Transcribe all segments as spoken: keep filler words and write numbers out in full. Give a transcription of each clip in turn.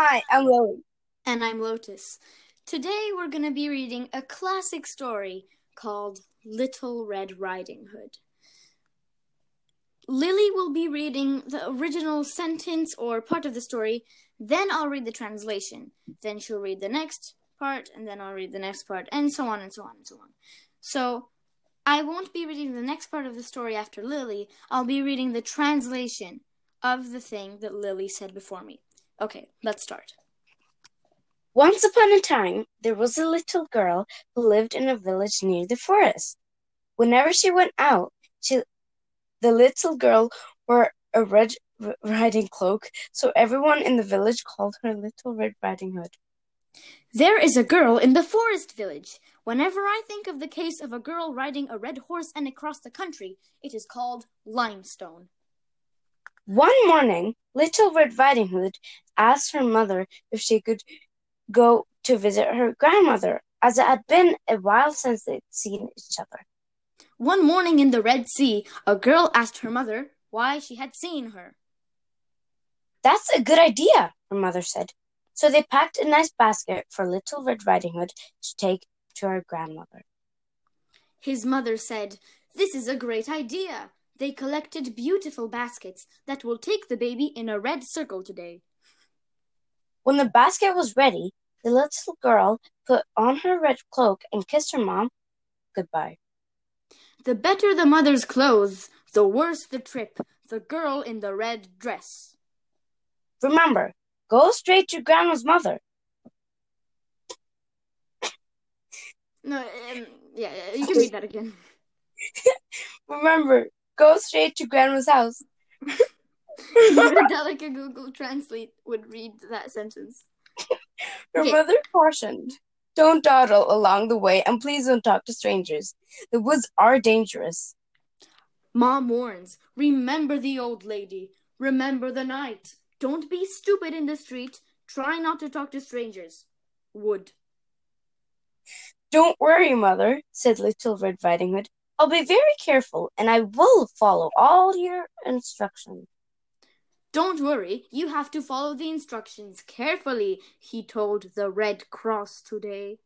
Hi, I'm Lilly. And I'm Lotus. Today we're going to be reading a classic story called Little Red Riding Hood. Lilly will be reading the original sentence or part of the story, then I'll read the translation. Then she'll read the next part, and then I'll read the next part, and so on and so on and so on. So, I won't be reading the next part of the story after Lilly. I'll be reading the translation of the thing that Lilly said before me. Okay, let's start. Once upon a time, there was a little girl who lived in a village near the forest. Whenever she went out, she, the little girl wore a red riding cloak, so everyone in the village called her Little Red Riding Hood. There is a girl in the forest village. Whenever I think of the case of a girl riding a red horse and across the country, it is called limestone. One morning, Little Red Riding Hood asked her mother if she could go to visit her grandmother, as it had been a while since they'd seen each other. One morning in the Red Sea, a girl asked her mother why she had seen her. That's a good idea, her mother said. So they packed a nice basket for Little Red Riding Hood to take to her grandmother. His mother said, "This is a great idea. They collected beautiful baskets that will take the baby in a red circle today." When the basket was ready, the little girl put on her red cloak and kissed her mom goodbye. The better the mother's clothes, the worse the trip. The girl in the red dress. Remember, go straight to Grandma's mother. No, um, yeah, you can read that again. Remember. Go straight to Grandma's house. Like a Google Translate would read that sentence. Her okay. mother cautioned, "Don't dawdle along the way, and please don't talk to strangers. The woods are dangerous." Mom warns, "Remember the old lady. Remember the night. Don't be stupid in the street. Try not to talk to strangers. Wood." "Don't worry, Mother," said Little Red Riding Hood. "I'll be very careful, and I will follow all your instructions." "Don't worry, you have to follow the instructions carefully," he told the Red Cross today.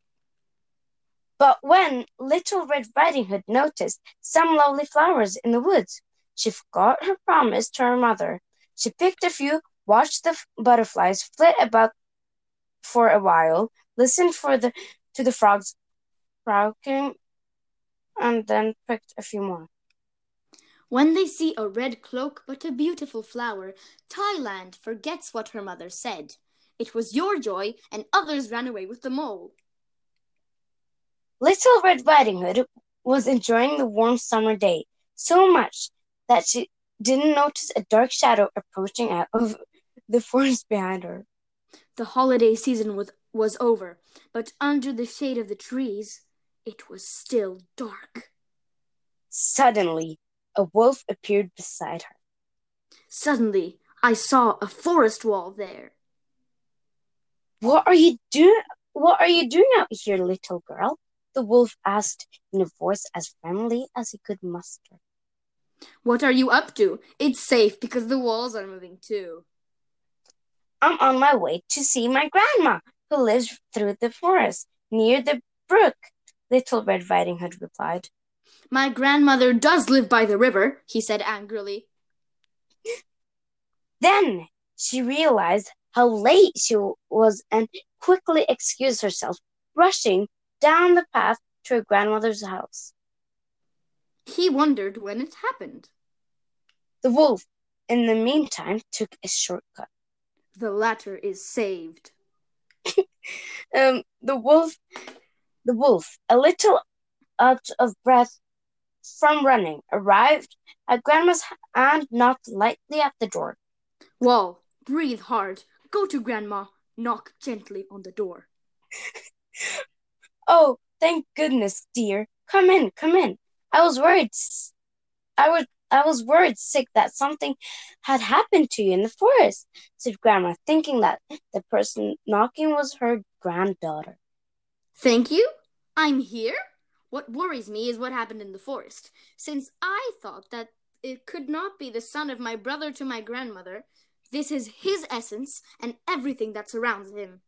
But when Little Red Riding Hood noticed some lovely flowers in the woods, she forgot her promise to her mother. She picked a few, watched the butterflies flit about for a while, listened for the to the frogs croaking, and then picked a few more. When they see a red cloak but a beautiful flower, Thailand forgets what her mother said. It was your joy, and others ran away with the mole. Little Red Riding Hood was enjoying the warm summer day so much that she didn't notice a dark shadow approaching out of the forest behind her. The holiday season was, was over, but under the shade of the trees, it was still dark. Suddenly, a wolf appeared beside her. Suddenly, I saw a forest wall there. What are you doing? What are you doing out here, little girl? The wolf asked in a voice as friendly as he could muster. What are you up to? It's safe because the walls are moving too. I'm on my way to see my grandma, who lives through the forest near the brook, Little Red Riding Hood replied. My grandmother does live by the river, he said angrily. Then she realized how late she was and quickly excused herself, rushing down the path to her grandmother's house. He wondered when it happened. The wolf, in the meantime, took a shortcut. The latter is saved. um, the wolf... The wolf, a little out of breath from running, arrived at Grandma's and knocked lightly at the door. Whoa, breathe hard. Go to Grandma. Knock gently on the door. Oh, thank goodness, dear. Come in, come in. I was worried. I was, I was worried sick that something had happened to you in the forest, said Grandma, thinking that the person knocking was her granddaughter. Thank you. I'm here. What worries me is what happened in the forest. Since I thought that it could not be the son of my brother to my grandmother, This is his essence and everything that surrounds him.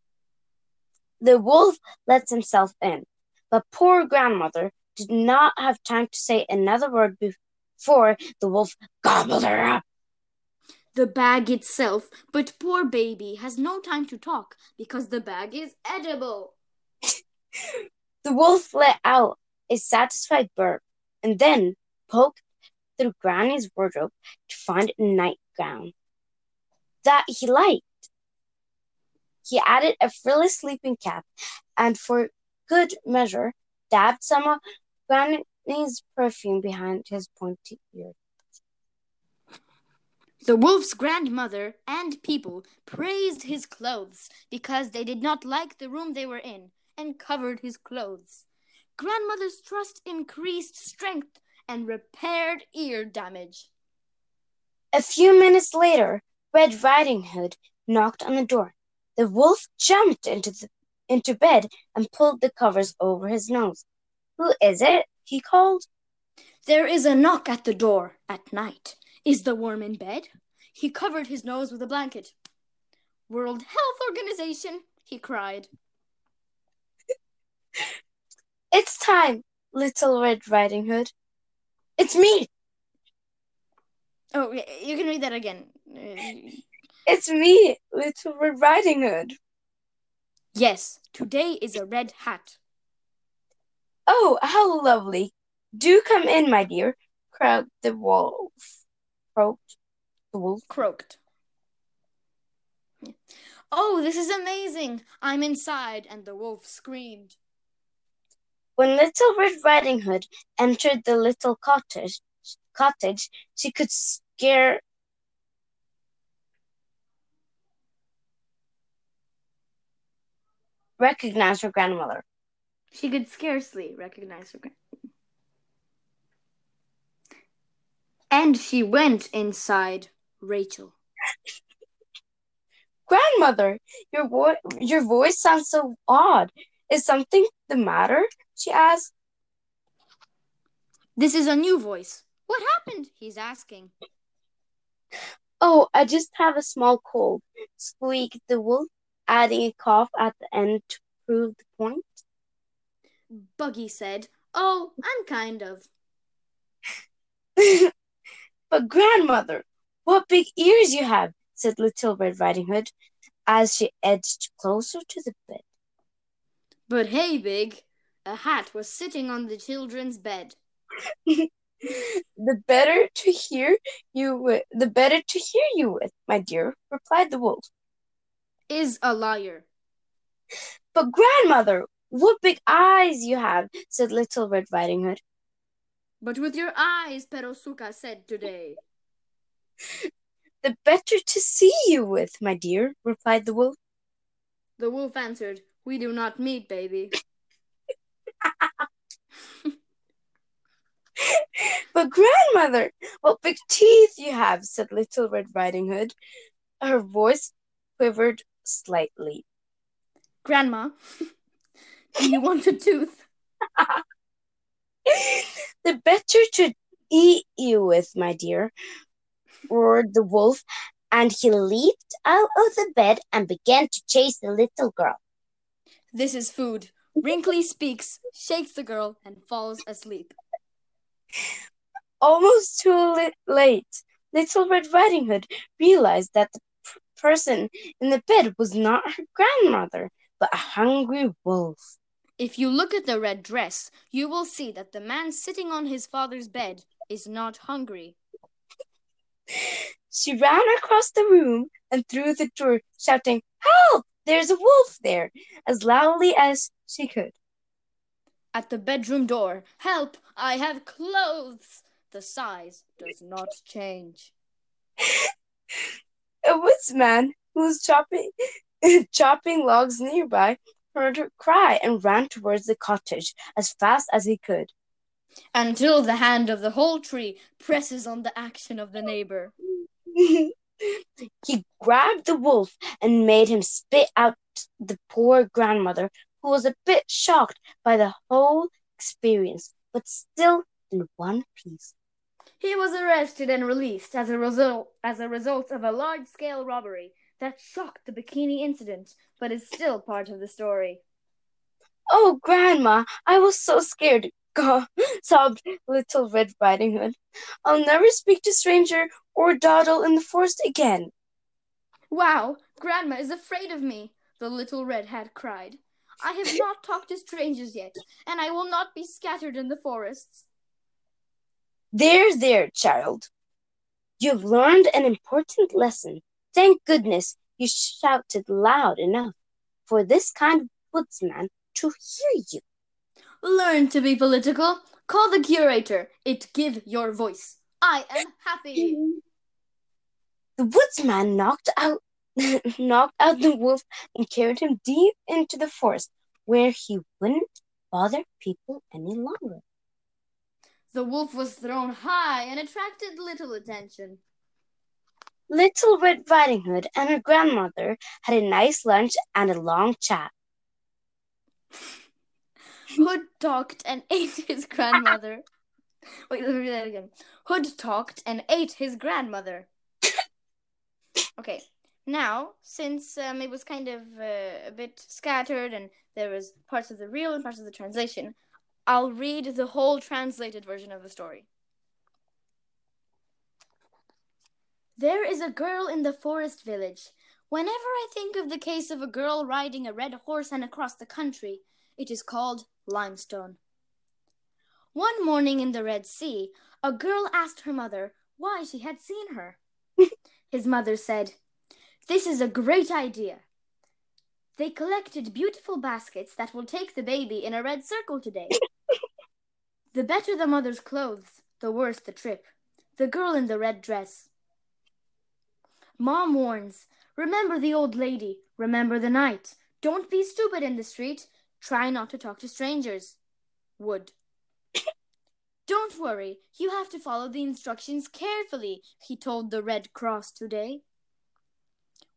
The wolf lets himself in, but poor grandmother did not have time to say another word before the wolf gobbled her up. The bag itself, but poor baby has no time to talk because the bag is edible. The wolf let out a satisfied burp and then poked through Granny's wardrobe to find a nightgown that he liked. He added a frilly sleeping cap and, for good measure, dabbed some of Granny's perfume behind his pointy ear. The wolf's grandmother and people praised his clothes because they did not like the room they were in and covered his clothes. Grandmother's trust increased strength and repaired ear damage. A few minutes later, Red Riding Hood knocked on the door. The wolf jumped into the, into bed and pulled the covers over his nose. "Who is it?" he called. "There is a knock at the door at night. Is the worm in bed?" He covered his nose with a blanket. "World Health Organization," he cried. "It's time, Little Red Riding Hood. It's me." Oh, you can read that again. "It's me, Little Red Riding Hood." "Yes, today is a red hat." "Oh, how lovely. Do come in, my dear," cried the wolf. Croaked. The wolf croaked. "Oh, this is amazing. I'm inside," and the wolf screamed. When Little Red Riding Hood entered the little cottage, cottage she could scare... recognize her grandmother. She could scarcely recognize her grandmother. And she went inside Rachel. "Grandmother, your, vo- your voice sounds so odd. Is something the matter?" she asked. "This is a new voice. What happened?" he's asking. "Oh, I just have a small cold," squeaked the wolf, adding a cough at the end to prove the point. Buggy said, "Oh, I'm kind of." "But grandmother, what big ears you have," said Little Red Riding Hood as she edged closer to the bed. But hey, Big, a hat was sitting on the children's bed. the better to hear you with, the better to hear you with, my dear, replied the wolf. Is a liar. But grandmother, what big eyes you have, said Little Red Riding Hood. But with your eyes, Perosuka said today. The better to see you with, my dear, replied the wolf. The wolf answered, "We do not meet, baby." But grandmother, what big teeth you have, said Little Red Riding Hood. Her voice quivered slightly. Grandma, do you want a tooth? The better to eat you with, my dear, roared the wolf, and he leaped out of the bed and began to chase the little girl. This is food. Wrinkly speaks, shakes the girl, and falls asleep. Almost too late, Little Red Riding Hood realized that the p- person in the bed was not her grandmother, but a hungry wolf. If you look at the red dress, you will see that the man sitting on his father's bed is not hungry. She ran across the room and through the door, shouting, "Help! There's a wolf there!" as loudly as she could. At the bedroom door, "Help! I have clothes!" The size does not change. A woodsman who was chopping, chopping logs nearby heard her cry and ran towards the cottage as fast as he could. Until the hand of the whole tree presses on the action of the neighbor. He grabbed the wolf and made him spit out the poor grandmother, who was a bit shocked by the whole experience, but still in one piece. He was arrested and released as a result as a result of a large-scale robbery that shocked the bikini incident, but is still part of the story. Oh, Grandma, I was so scared, God, sobbed Little Red Riding Hood. I'll never speak to stranger or dawdle in the forest again. Wow, Grandma is afraid of me, the Little Red Hat cried. I have not talked to strangers yet, and I will not be scattered in the forests. There, there, child. You've learned an important lesson. Thank goodness you shouted loud enough for this kind of woodsman to hear you. Learn to be political. Call the curator. It give your voice. I am happy. The woodsman knocked out knocked out the wolf and carried him deep into the forest, where he wouldn't bother people any longer. The wolf was thrown high and attracted little attention. Little Red Riding Hood and her grandmother had a nice lunch and a long chat. Hood talked and ate his grandmother. Wait, let me read that again. Hood talked and ate his grandmother. Okay. Now, since um, it was kind of uh, a bit scattered and there was parts of the real and parts of the translation, I'll read the whole translated version of the story. There is a girl in the forest village. Whenever I think of the case of a girl riding a red horse and across the country, it is called Limestone. One morning in the Red Sea, a girl asked her mother why she had seen her. His mother said, "This is a great idea." They collected beautiful baskets that will take the baby in a red circle today. The better the mother's clothes, the worse the trip. The girl in the red dress. Mom warns, remember the old lady, remember the night. Don't be stupid in the street. Try not to talk to strangers. Wood. Don't worry, you have to follow the instructions carefully, he told the Red Cross today.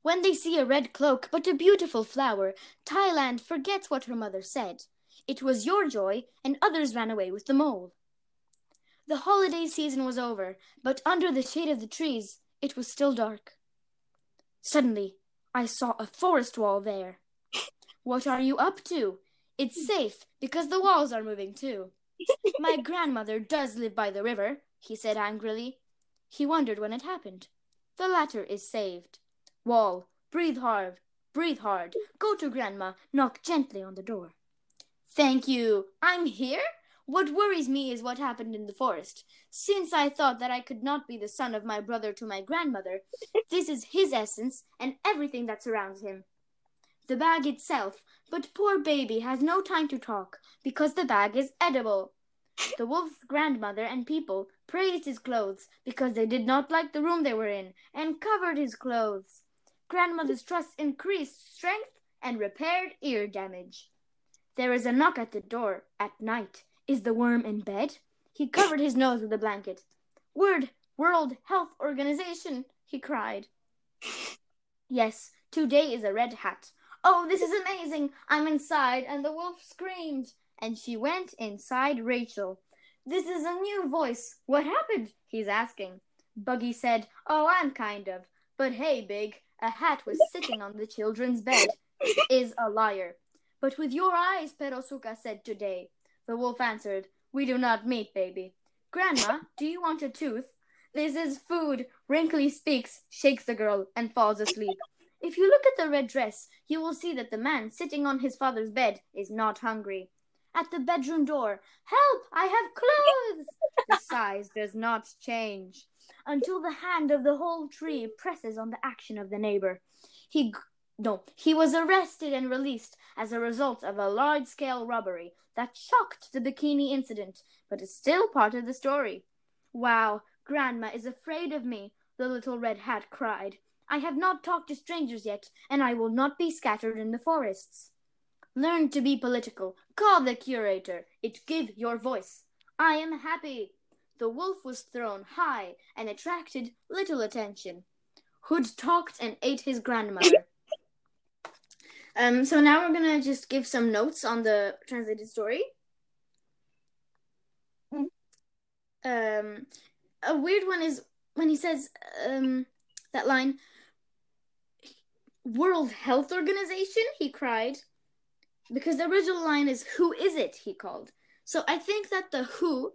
When they see a red cloak but a beautiful flower, Thailand forgets what her mother said. It was your joy, and others ran away with the mole. The holiday season was over, but under the shade of the trees, it was still dark. Suddenly, I saw a forest wall there. What are you up to? It's safe, because the walls are moving too. My grandmother does live by the river, he said angrily. He wondered when it happened. The latter is saved. Wall, breathe hard, breathe hard. Go to Grandma, knock gently on the door. Thank you. I'm here? What worries me is what happened in the forest. Since I thought that I could not be the son of my brother to my grandmother, this is his essence and everything that surrounds him. The bag itself, but poor baby has no time to talk because the bag is edible. The wolf's grandmother and people praised his clothes because they did not like the room they were in and covered his clothes. Grandmother's trust increased strength and repaired ear damage. There is a knock at the door at night. Is the worm in bed? He covered his nose with a blanket. Word, World Health Organization, he cried. Yes, today is a red hat. Oh, this is amazing. I'm inside. And the wolf screamed. And she went inside Rachel. This is a new voice. What happened? He's asking. Buggy said, oh, I'm kind of. But hey, Big, a hat was sitting on the children's bed. Is a liar. But with your eyes, Perosuka said today. The wolf answered, we do not meet, baby. Grandma, do you want a tooth? This is food. Wrinkly speaks, shakes the girl, and falls asleep. If you look at the red dress, you will see that the man sitting on his father's bed is not hungry. At the bedroom door, help, I have clothes! The size does not change until the hand of the whole tree presses on the action of the neighbor. He, no, he was arrested and released as a result of a large-scale robbery that shocked the bikini incident, but is still part of the story. Wow, Grandma is afraid of me, the Little Red Hat cried. I have not talked to strangers yet, and I will not be scattered in the forests. Learn to be political. Call the curator. It give your voice. I am happy. The wolf was thrown high and attracted little attention. Hood talked and ate his grandmother. um. So now we're going to just give some notes on the translated story. Um. a weird one is when he says um, that line, World Health Organization, he cried, because the original line is, who is it, he called. So I think that the who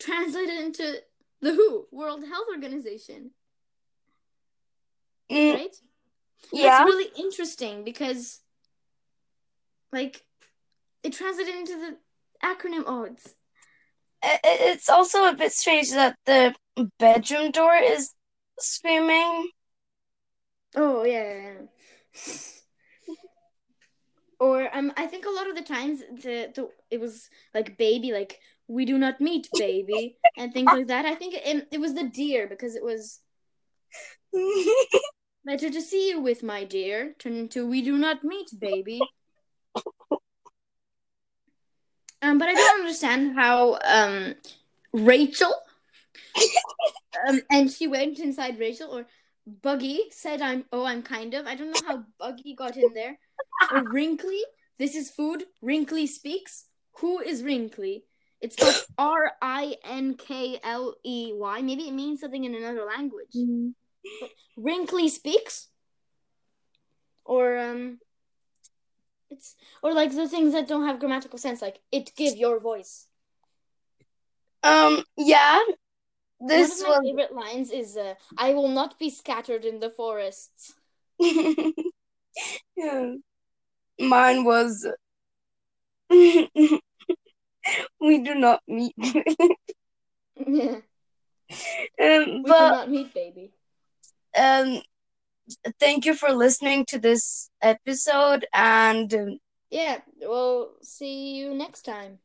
translated into the who, World Health Organization. Mm. Right? Yeah. It's really interesting because, like, it translated into the acronym. Oh, it's... It's also a bit strange that the bedroom door is screaming. Oh, yeah. Or um, I think a lot of the times the, the it was like baby, like, we do not meet, baby, and things like that. I think it, it was the deer because it was... Better to see you with, my dear, turned into we do not meet, baby. Um, but I don't understand how um, Rachel, um, and she went inside Rachel, or Buggy said, I'm, oh, I'm kind of. I don't know how Buggy got in there. Or Wrinkly, this is food. Wrinkly speaks. Who is Wrinkly? It's called R I N K L E Y. Maybe it means something in another language. Mm-hmm. Wrinkly speaks. Or, um... It's or like the things that don't have grammatical sense, like it give your voice. Um. Yeah. This one of my one... favorite lines is, uh, "I will not be scattered in the forests." Yeah. Mine was, "We do not meet." Yeah. Um, but, we do not meet, baby. Um. Thank you for listening to this episode, and yeah, we'll see you next time.